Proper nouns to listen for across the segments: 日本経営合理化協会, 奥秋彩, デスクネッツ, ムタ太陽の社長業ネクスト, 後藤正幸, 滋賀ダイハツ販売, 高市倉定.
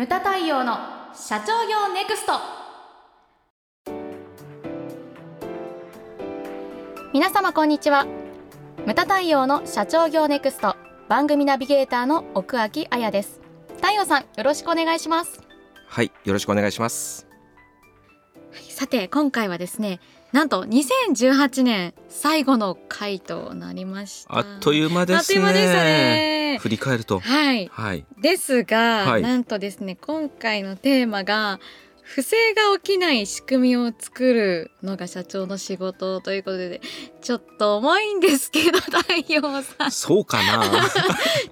ムタ太陽の社長業ネクスト。皆様こんにちは。ムタ太陽の社長業ネクスト番組ナビゲーターの奥秋彩です。太陽さん、よろしくお願いします。はい、よろしくお願いします。さて、今回はですね、なんと2018年最後の回となりました。あっという間ですね。あっという間でしたね。振り返ると、はい、はい、ですが、はい、なんとですね、今回のテーマが不正が起きない仕組みを作るのが社長の仕事ということで、ちょっと重いんですけど太陽さん、そうかな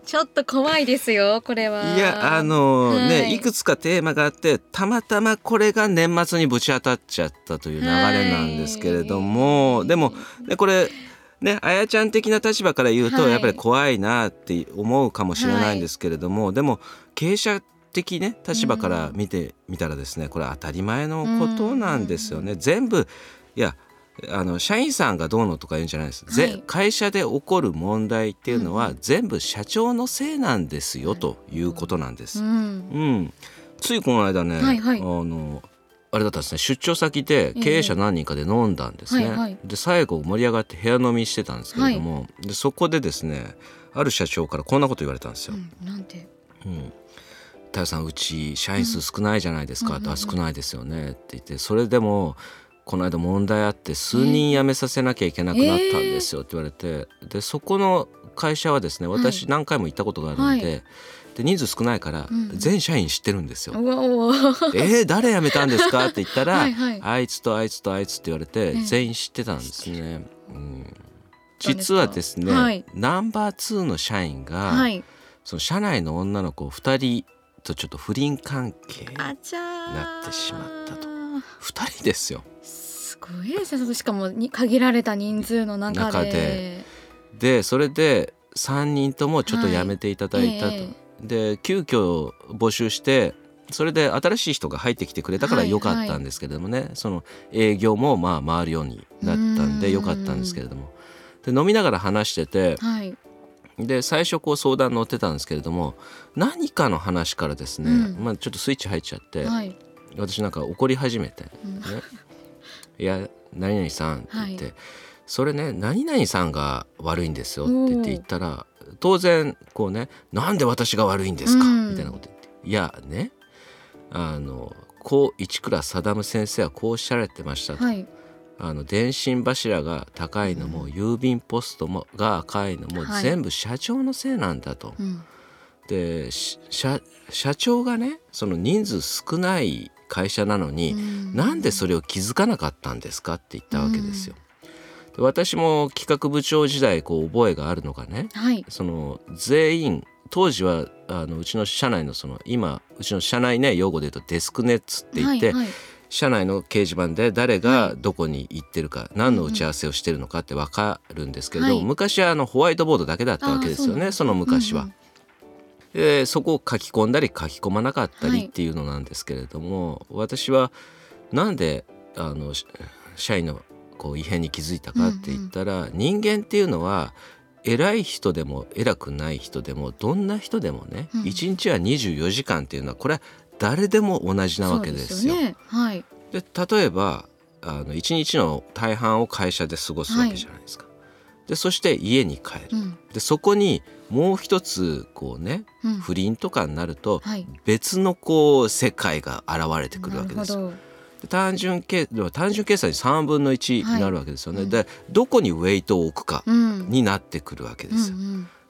ちょっと怖いですよこれは。いや、はい、ね、いくつかテーマがあって、たまたまこれが年末にぶち当たっちゃったという流れなんですけれども、でも、ね、これね、あやちゃん的な立場から言うと、はい、やっぱり怖いなって思うかもしれないんですけれども、はい、でも経営者的ね、立場から見てみたらですね、これ当たり前のことなんですよね。全部、いや、社員さんがどうのとか言うんじゃないです、はい、会社で起こる問題っていうのは、全部社長のせいなんですよ、ということなんです、ついこの間ね、はいはい、あれだったんですね、出張先で経営者何人かで飲んだんですね、はいはい、で最後盛り上がって部屋飲みしてたんですけれども、はい、でそこでですね、ある社長からこんなこと言われたんですよ、なんて、太陽さん、うち社員数少ないじゃないですか、あ、少ないですよねって言って、それでもこの間問題あって数人辞めさせなきゃいけなくなったんですよって言われて、でそこの会社はですね、私何回も行ったことがあるので、はい、で人数少ないから全社員知ってるんですよ、誰辞めたんですかって言ったらはい、はい、あいつとあいつとあいつって言われて全員知ってたんですね、実はですね、はい、ナンバー2の社員が、はい、その社内の女の子を2人とちょっと不倫関係になってしまったと。2人ですよ。すごいですね。しかも限られた人数の中でそれで3人ともちょっとやめていただいたと、で急遽募集して、それで新しい人が入ってきてくれたから良かったんですけれどもね、はいはい、その営業もまあ回るようになったんで良かったんですけれども、で飲みながら話してて、はい、で最初こう相談乗ってたんですけれども、何かの話からですね、ちょっとスイッチ入っちゃって、はい、私なんか怒り始めて、いや何々さんって言って、はい、それね、何々さんが悪いんですよって言ったら、当然こうね、なんで私が悪いんですか、みたいなこと言って、いやね、高市倉定先生はこうおっしゃられてましたと、はい、電信柱が高いのも郵便ポストもが赤いのも全部社長のせいなんだと、はい、で社長がね、その人数少ない会社なのに、なんでそれを気づかなかったんですかって言ったわけですよ、で私も企画部長時代こう覚えがあるのがね、はい、その全員、当時はうちの社内のその今うちの社内ね、用語で言うとデスクネッツって言って、はいはい、社内の掲示板で誰がどこに行ってるか、はい、何の打ち合わせをしてるのかって分かるんですけれども、はい、昔はホワイトボードだけだったわけですよね、その昔は、でそこを書き込んだり書き込まなかったりっていうのなんですけれども、はい、私はなんで社員のこう異変に気づいたかって言ったら、人間っていうのは偉い人でも偉くない人でもどんな人でもね、1日は24時間っていうのはこれは誰でも同じなわけですよ。そうですよね。はい、で例えば1日の大半を会社で過ごすわけじゃないですか、はい、でそして家に帰る、でそこにもう一つこうね、不倫とかになると別のこう世界が現れてくるわけですよ、で単純計算に3分の1になるわけですよね、でどこにウェイトを置くかになってくるわけですよ、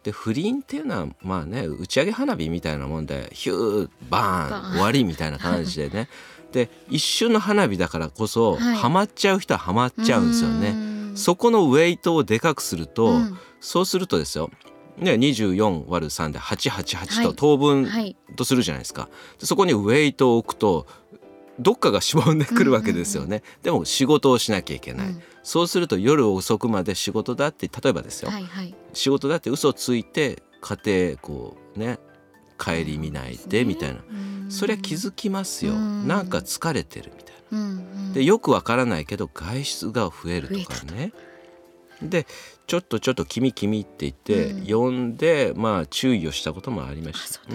で不倫っていうのはまあね、打ち上げ花火みたいなもんでヒューバーン終わりみたいな感じでねで一瞬の花火だからこそ、ハマっちゃう人はハマっちゃうんですよね。そこのウェイトをでかくすると、そうするとですよ、ね、24÷3 で888と当分とするじゃないですか、でそこにウェイトを置くとどっかがしぼんでくるわけですよね、でも仕事をしなきゃいけない、そうすると夜遅くまで仕事だって、例えばですよ、仕事だって嘘ついて家庭こうね顧みないでみたいな、そりゃ気づきますよ、なんか疲れてるみたいな、でよくわからないけど外出が増えるとかね、でちょっと君って言って、呼んで、まあ、注意をしたこともありました。あ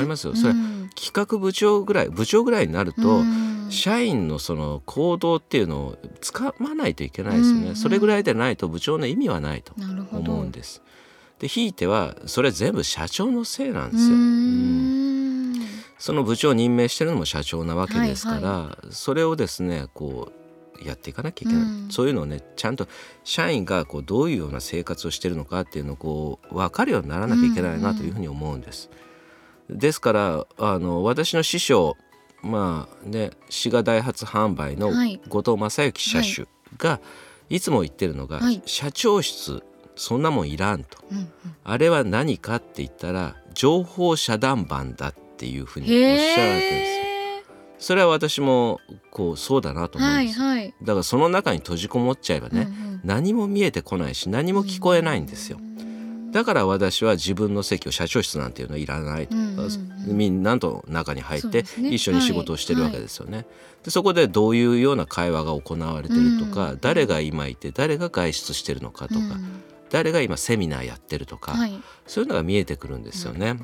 りますよ。それ、企画部長ぐらいになると、社員のその行動っていうのをつかまないといけないですよね。それぐらいでないと部長の意味はないと思うんです。で、ひいてはそれ全部社長のせいなんですよ。その部長を任命してるのも社長なわけですから、はいはい、それをですね、こうやっていかなきゃいけない、そういうのをね、ちゃんと社員がこうどういうような生活をしているのかっていうのをこう分かるようにならなきゃいけないなというふうに思うんです、ですから、私の師匠、まあね、滋賀ダイハツ販売の後藤正幸社主がいつも言ってるのが、社長室そんなもんいらんと、あれは何かって言ったら情報遮断板だっていうふうにおっしゃられてるんですよ。それは私もこうそうだなと思うんです、だからその中に閉じこもっちゃえばね、何も見えてこないし何も聞こえないんですよ。だから私は自分の席を社長室なんていうのはいらないと、みんなと中に入って一緒に仕事をしてるわけですよね、でそこでどういうような会話が行われてるとか、誰が今いて誰が外出してるのかとか、誰が今セミナーやってるとか、そういうのが見えてくるんですよね。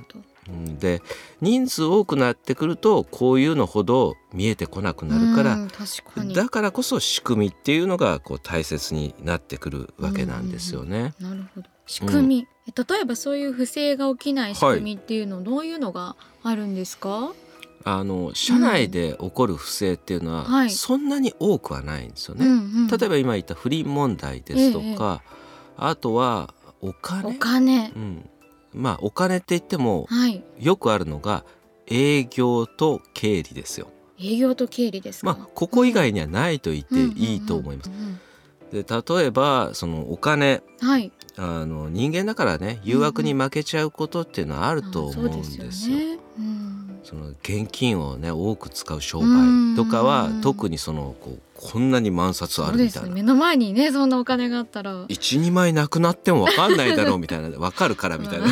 で、人数多くなってくるとこういうのほど見えてこなくなるから、だからこそ仕組みっていうのがこう大切になってくるわけなんですよね。なるほど。仕組み、例えばそういう不正が起きない仕組みっていうの、どういうのがあるんですか？社内で起こる不正っていうのはそんなに多くはないんですよね、例えば今言った不倫問題ですとか、あとはお金、まあ、お金って言ってもよくあるのが営業と経理ですよ。営業と経理ですか。まあ、ここ以外にはないと言っていいと思います。で、例えばそのお金、人間だからね、誘惑に負けちゃうことっていうのはあると思うんですよ。その現金をね多く使う商売とかは、特にそのこんなに万札あるみたいな、そうですね、目の前にねそんなお金があったら 1,2 枚なくなっても分かんないだろうみたいな分かるからみたいな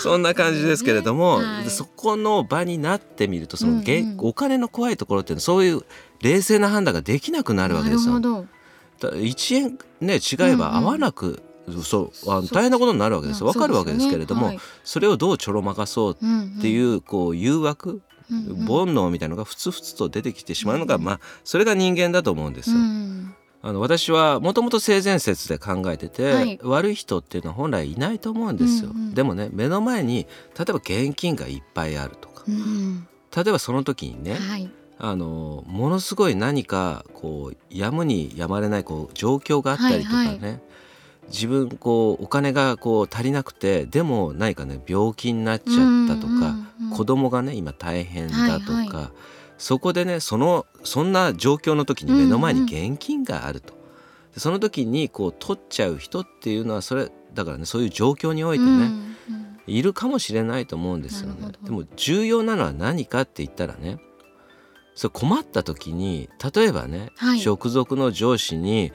そんな感じですけれども、そこの場になってみると、その、お金の怖いところっていうのはそういう冷静な判断ができなくなるわけですよ。1円、ね、違えば合わなく、大変なことになるわけです。わかるわけですけれども、それをどうちょろまかそうっていう、こう誘惑、煩悩みたいなのがふつふつと出てきてしまうのが、まあそれが人間だと思うんですよ。私はもともと性善説で考えてて、悪い人っていうのは本来いないと思うんですよ。でもね、目の前に例えば現金がいっぱいあるとか、例えばその時にね、ものすごい何かこうやむにやまれないこう状況があったりとかね、自分こうお金がこう足りなくて、でも何かね病気になっちゃったとか、子供がね今大変だとか、そこでねそんな状況の時に目の前に現金があると、でその時にこう取っちゃう人っていうのはそれだからね、そういう状況においてね、いるかもしれないと思うんですよね。でも重要なのは何かって言ったらね、それ困った時に例えばね、直属の上司に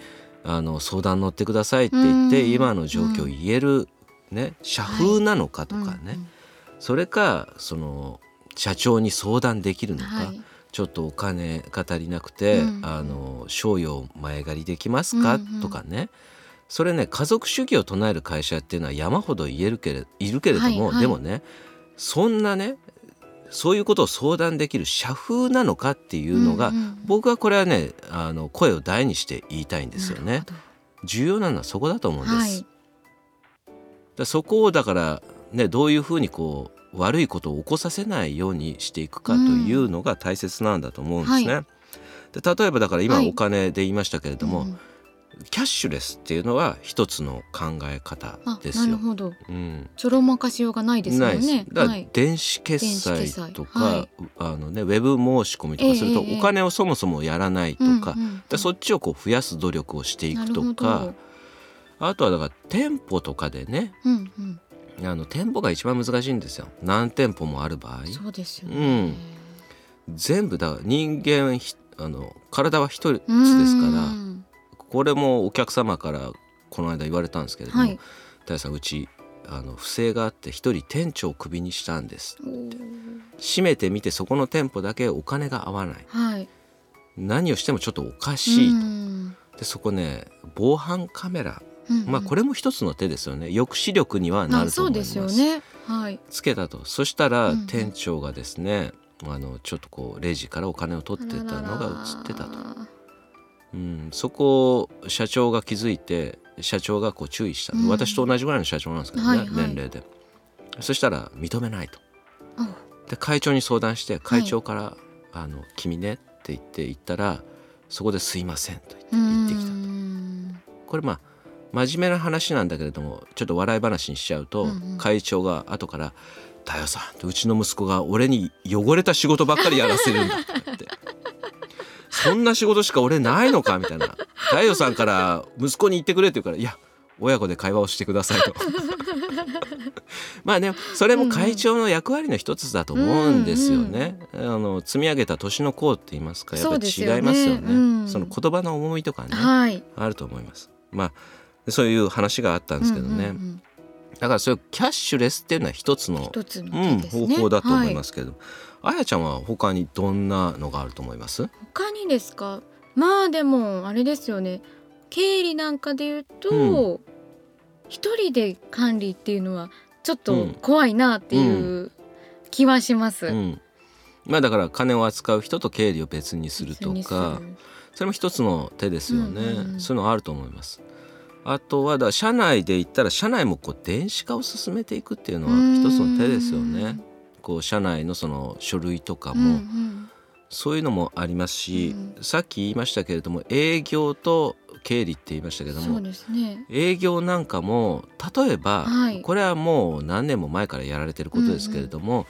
相談乗ってくださいって言って、今の状況を言える、社風なのかとかね、それかその社長に相談できるのか、ちょっとお金が足りなくて、賞与前借りできますか、とかね、それね、家族主義を唱える会社っていうのは山ほどいるけれども、でもね、そんなねそういうことを相談できる社風なのかっていうのが、僕はこれはね、声を大にして言いたいんですよね。重要なのはそこだと思うんです、だそこをだから、ね、どういうふうにこう悪いことを起こさせないようにしていくかというのが大切なんだと思うんですね、で例えばだから今お金で言いましたけれども、キャッシュレスっていうのは一つの考え方ですよ。なるほど、ちょろまかしようがないですよね。だから電子決済とか、ウェブ申し込みとかすると、お金をそもそもやらないとか、そっちをこう増やす努力をしていくとか、あとはだから店舗とかでね、店舗が一番難しいんですよ。何店舗もある場合、そうですよね、全部だから人間体は一つですから、これもお客様からこの間言われたんですけれども、大さん、うち不正があって一人店長をクビにしたんですって。閉めてみてそこの店舗だけお金が合わない、何をしてもちょっとおかしいと。でそこね防犯カメラ、まあ、これも一つの手ですよね。抑止力にはなると思います。そうですよね、はい、つけたと。そしたら店長がですね、ちょっとこうレジからお金を取ってたのが映ってたと。そこを社長が気づいて、社長がこう注意した、私と同じぐらいの社長なんですけどね、はいはい、年齢で。そしたら認めないと。で会長に相談して、会長から、はい、君ねって言ったら、そこですいませんと言ってきたと。これまあ真面目な話なんだけれども、ちょっと笑い話にしちゃうと、会長が後から「太陽さん、うちの息子が俺に汚れた仕事ばっかりやらせるんだ」って「そんな仕事しか俺ないのか」みたいな「太陽さんから息子に言ってくれ」って言うから「いや親子で会話をしてください」と。まあね、それも会長の役割の一つだと思うんですよね、積み上げた年の功って言いますか、やっぱり違いますよね。その言葉の重みとかね、はい、あると思います。まあそういう話があったんですけどね、だからそういうキャッシュレスっていうのは一つの手ですね、方法だと思いますけど、はい、あやちゃんは他にどんなのがあると思います？他にですか？まあでもあれですよね、経理なんかで言うと、一人で管理っていうのはちょっと怖いなっていう気はします。まあだから金を扱う人と経理を別にするとか、それも一つの手ですよね、そういうのあると思います。あとはだ社内で言ったら、社内もこう電子化を進めていくっていうのは一つの手ですよね。こう社内のその書類とかも、そういうのもありますし、さっき言いましたけれども営業と経理って言いましたけども、そうですね、営業なんかも例えば、はい、これはもう何年も前からやられてることですけれども、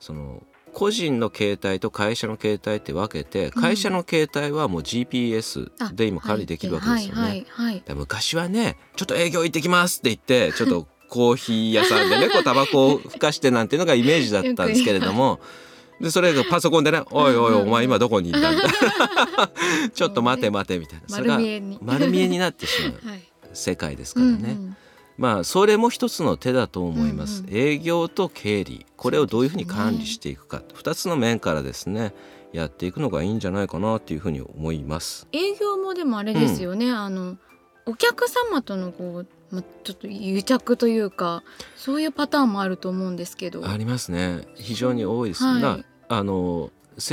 その個人の携帯と会社の携帯って分けて、会社の携帯はもう GPS で今管理できるわけですよね。昔はね、ちょっと営業行ってきますって言って、ちょっとコーヒー屋さんでねこうタバコをふかしてなんていうのがイメージだったんですけれども、でそれがパソコンでね、おいおいお前今どこにいたみたいなちょっと待てみたいな、それが丸見えになってしまう世界ですからね。まあそれも一つの手だと思います。営業と経理、これをどういうふうに管理していくか、2つの面からですねやっていくのがいいんじゃないかなっていうふうに思います。営業もでもあれですよね、お客様とのこう、ちょっと癒着というか、そういうパターンもあると思うんですけど。ありますね、非常に多いです、政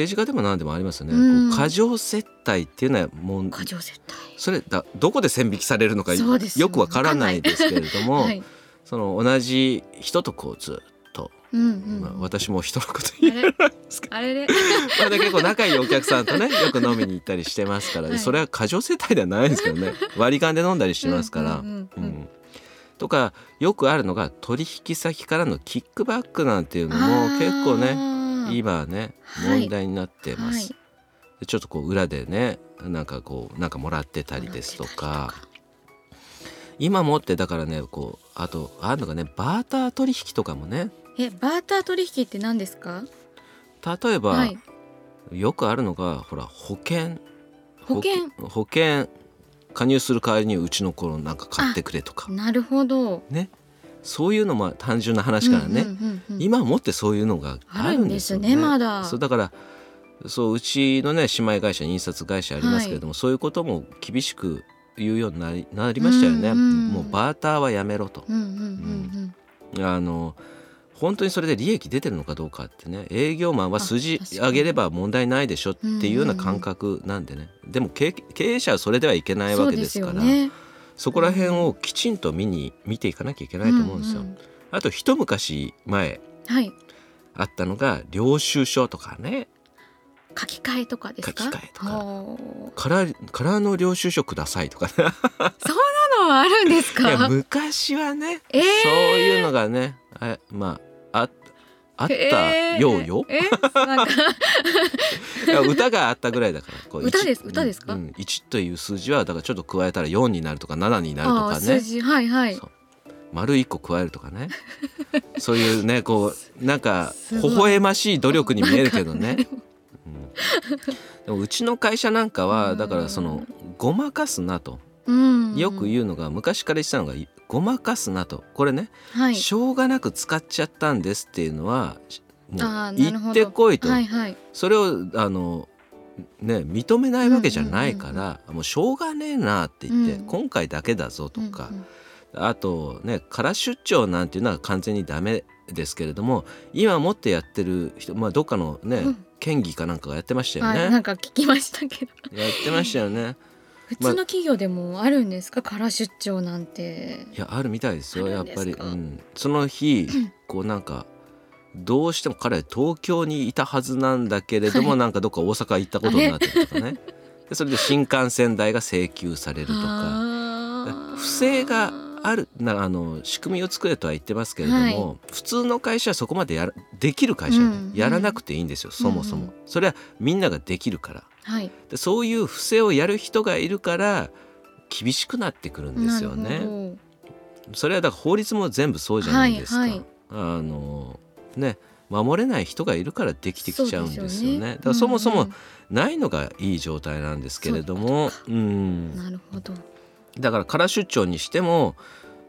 治家でも何でもありますよね、こう過剰接待っていうのはもう過剰接待、それだどこで線引きされるのかよくわからないですけれども、その同じ人とこうずっと、私も人のこと言えないんですけど、まあ結構仲いいお客さんとねよく飲みに行ったりしてますから、それは過剰接待ではないんですけどね、割り勘で飲んだりしてますから、とかよくあるのが取引先からのキックバックなんていうのも結構ね今ね問題になってます、ちょっとこう裏でねなんかもらってたりですとか、今もってだからね、こうあとあるのがね、バーター取引とかもね。バーター取引って何ですか？例えば、よくあるのがほら保険加入する代わりにうちの子のなんか買ってくれとか。なるほどね。そういうのも単純な話からね、今もってそういうのがあるんですよね。まだそうだからそう、うちのね姉妹会社に印刷会社ありますけれども、そういうことも厳しく言うようになりましたよね、もうバーターはやめろと。本当にそれで利益出てるのかどうかってね、営業マンは数字上げれば問題ないでしょっていうような感覚なんでね、でも経営者はそれではいけないわけですから、そこら辺をきちんと見ていかなきゃいけないと思うんですよ。あと一昔前、あったのが領収書とかね、書き換えとかですか？書き換えとかからの領収書くださいとかねそんなのはあるんですか？いや昔はね、そういうのがねあったようよ、なんか歌があったぐらいだから、こう歌ですか？1という数字はだからちょっと加えたら4になるとか7になるとかね、数字、丸1個加えるとかねそういうね、こうなんか微笑ましい努力に見えるけどねでもうちの会社なんかはだからそのごまかすなと、よく言うのが、昔から言ってたのがごまかすなと。これね、しょうがなく使っちゃったんですっていうのはもう言ってこいと、それをね、認めないわけじゃないから、うんうんうん、もうしょうがねえなって言って、うん、今回だけだぞとか、うんうん、あとね空出張なんていうのは完全にダメですけれども、今持ってやってる人、まあ、どっかのね、うん、県議かなんかがやってましたよね、なんか聞きましたけどやってましたよね普通の企業でもあるんですか、空出張なんて。いやあるみたいですよやっぱり、うん、その日こうなんかどうしても彼は東京にいたはずなんだけれども、はい、なんかどっか大阪行ったことになってるとかねでそれで新幹線代が請求されるとか、不正があるな、あの仕組みを作れとは言ってますけれども、はい、普通の会社はそこまでできる会社は、ねうん、やらなくていいんですよ、うん、そもそもそれはみんなができるから、はい、でそういう不正をやる人がいるから厳しくなってくるんですよね。それはだから法律も全部そうじゃないですか、はいはい、ね、守れない人がいるからできてきちゃうんですよね。だからそもそもないのがいい状態なんですけれども、うん、なるほど。だから空出張にしても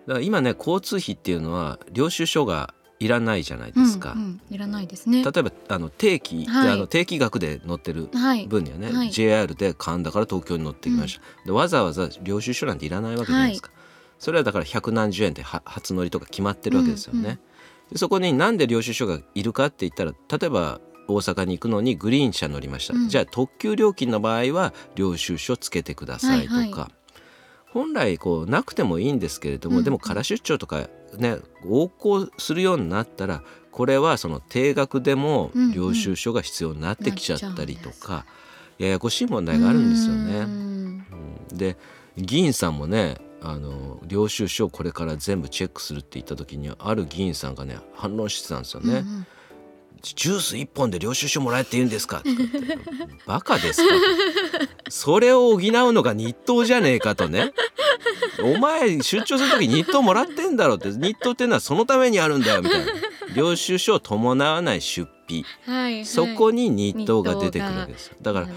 だから今ね交通費っていうのは領収書がいらないじゃないですか、うんうん、いらないですね。例えば定期、はい、定期額で乗ってる分にはね、はいはい、JR で神田から東京に乗ってきました、うん、でわざわざ領収書なんていらないわけじゃないですか、はい、それはだから百何十円で初乗りとか決まってるわけですよね、うんうん、でそこになんで領収書がいるかって言ったら、例えば大阪に行くのにグリーン車乗りました、うん、じゃあ特急料金の場合は領収書つけてくださいとか、はいはい、本来こうなくてもいいんですけれども、でも空出張とかね横行するようになったら、これはその定額でも領収書が必要になってきちゃったりとか、ややこしい問題があるんですよね。で議員さんもね領収書をこれから全部チェックするって言った時にある議員さんがね反論してたんですよね、うんうん、ジュース1本で領収書もらえって言うんですかとかってバカですかそれを補うのが日当じゃねえかとねお前出張する時日当もらってんだろうって、日当ってのはそのためにあるんだよみたいな、領収書を伴わない出費、はいはい、そこに日当が出てくるわけです。だから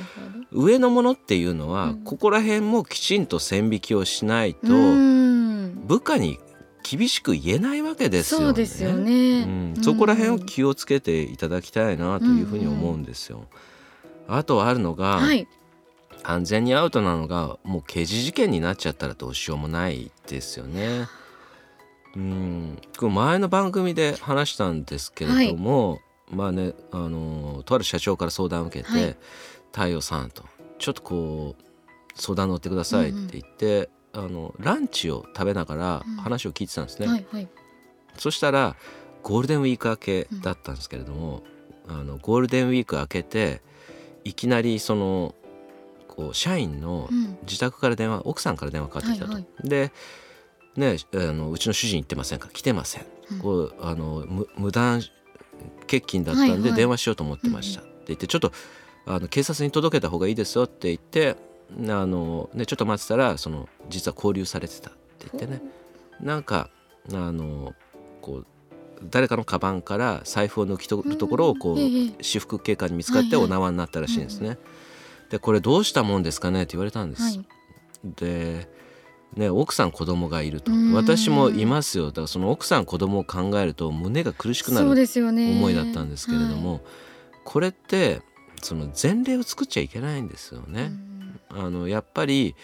上のものっていうのは、うん、ここら辺もきちんと線引きをしないと部下に厳しく言えないわけですよね。そうですよね、うん、そこら辺を気をつけていただきたいなというふうに思うんですよ、うんうん、あとあるのが、はい、完全にアウトなのがもう刑事事件になっちゃったらどうしようもないですよね。うん、前の番組で話したんですけれども、はい、まあね、とある社長から相談を受けて、はい、太陽さんとちょっとこう相談乗ってくださいって言って、うんうん、ランチを食べながら話を聞いてたんですね、うんはいはい、そしたらゴールデンウィーク明けだったんですけれども、うん、ゴールデンウィーク明けていきなりそのこう社員の自宅から電話、うん、奥さんから電話かかってきたと、はいはい、でね、うちの主人行ってませんか、来てません、うん、こう無断欠勤だったんで電話しようと思ってました、はいはい、って言って、ちょっと警察に届けた方がいいですよって言ってね、ちょっと待ってたら実は交留されてたって言ってね、なんかこう誰かのカバンから財布を抜き取るところをこう、私服警官に見つかってお縄になったらしいんですね、はいはい、でこれどうしたもんですかねって言われたんです、はい、でね、奥さん子供がいると、私もいますよ、だからその奥さん子供を考えると胸が苦しくなる思いだったんですけれども、はい、これってその前例を作っちゃいけないんですよね。やっぱり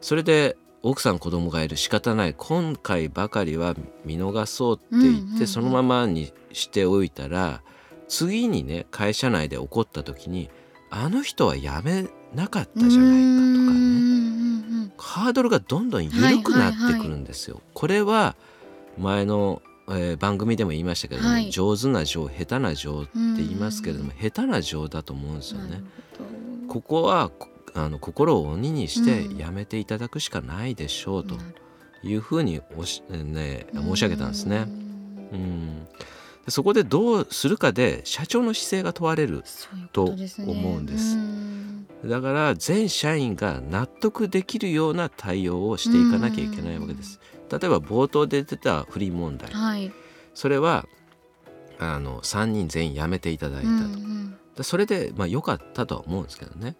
それで奥さん子供がいる仕方ない、今回ばかりは見逃そうって言ってそのままにしておいたら、次にね会社内で起こった時にあの人はやめなかったじゃないかとかね、ハードルがどんどん緩くなってくるんですよ、はいはいはい、これは前の、番組でも言いましたけども、はい、上手な情下手な情って言いますけれども、下手な情だと思うんですよね。ここは心を鬼にしてやめていただくしかないでしょうというふうに申し上げたんですね。うん、でそこでどうするかで社長の姿勢が問われると思うんです。だから全社員が納得できるような対応をしていかなきゃいけないわけです。例えば冒頭で出た不倫問題、はい、それは3人全員辞めていただいたと、うんうん、それでまあ良かったとは思うんですけどね、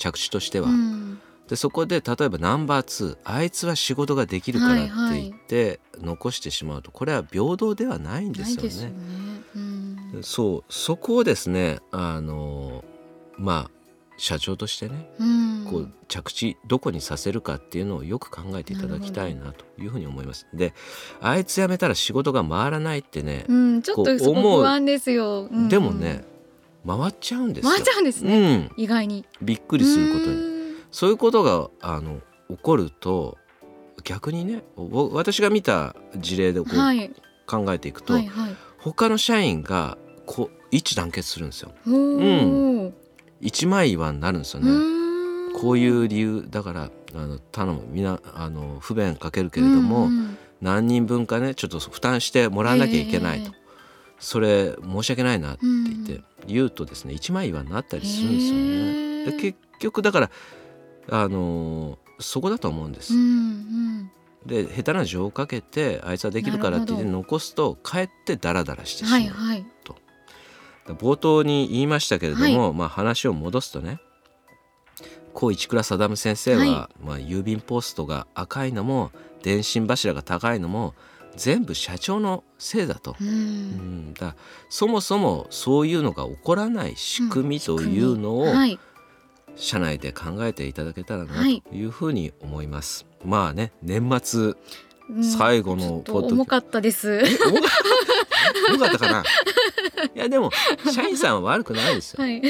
着手としては、うん、でそこで例えばナンバー2、あいつは仕事ができるからって言って残してしまうと、これは平等ではないんですよね。ないですよね、うん、そう、そこをですねまあ社長としてね、うん、こう着地どこにさせるかっていうのをよく考えていただきたいなというふうに思います。で、あいつ辞めたら仕事が回らないってね、うん、ちょっとそこ不安ですよ、うんうん、でもね回っちゃうんですよ。回っちゃうんですね、うん、意外にびっくりすることに、そういうことが起こると逆にね、私が見た事例でこう、はい、考えていくと、はいはい、他の社員がこう一致団結するんですよ、うん、一枚岩になるんですよね。こういう理由だから頼む、みんな不便かけるけれども、うん、何人分かねちょっと負担してもらわなきゃいけないと、それ申し訳ないなって言って、言うとですね一枚岩になったりするんですよね。で結局だからそこだと思うんです、うんうん、で下手な情をかけてあいつはできるからって言って残すとかえってダラダラしてしまうと、はいはい、冒頭に言いましたけれども、はい、まあ、話を戻すとね、高一倉定先生は、はい、まあ、郵便ポストが赤いのも電信柱が高いのも全部社長のせいだと、うん、うん、だそもそもそういうのが起こらない仕組みというのを、うん、はい、社内で考えていただけたらなというふうに思います、はい、まあね、年末最後のポッド、重かったです重かったかな。いやでも社員さんは悪くないですよ、はい、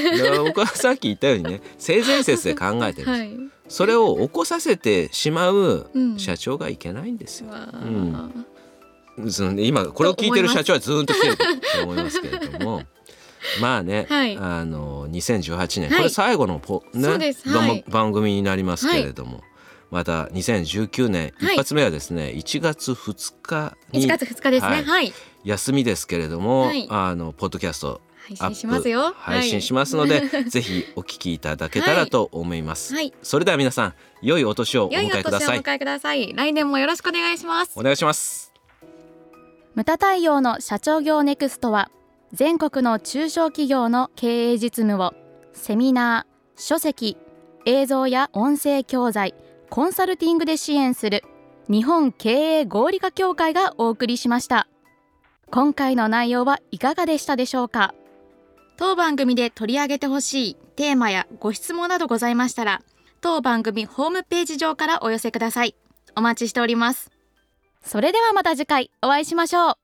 僕はさっき言ったようにね性善説で考えてるんです、はい、それを起こさせてしまう社長がいけないんですよ、うんうん、今これを聞いてる社長はずーっと来てると思いますけれどもまあね、はい、2018年これ最後のね、はい、番組になりますけれども、はい、また2019年一発目はですね、はい、1月2日に1月2日ですね、はいはい、休みですけれども、はい、ポッドキャストアップ配信しますよ、配信しますので、はい、ぜひお聞きいただけたらと思います、はい、それでは皆さん良いお年をお迎えください。良いお年をお迎えください。来年もよろしくお願いします。お願いします。ムタ太陽の社長業ネクストは全国の中小企業の経営実務をセミナー、書籍、映像や音声教材、コンサルティングで支援する日本経営合理化協会がお送りしました。今回の内容はいかがでしたでしょうか。当番組で取り上げてほしいテーマやご質問などございましたら、当番組ホームページ上からお寄せください。お待ちしております。それではまた次回お会いしましょう。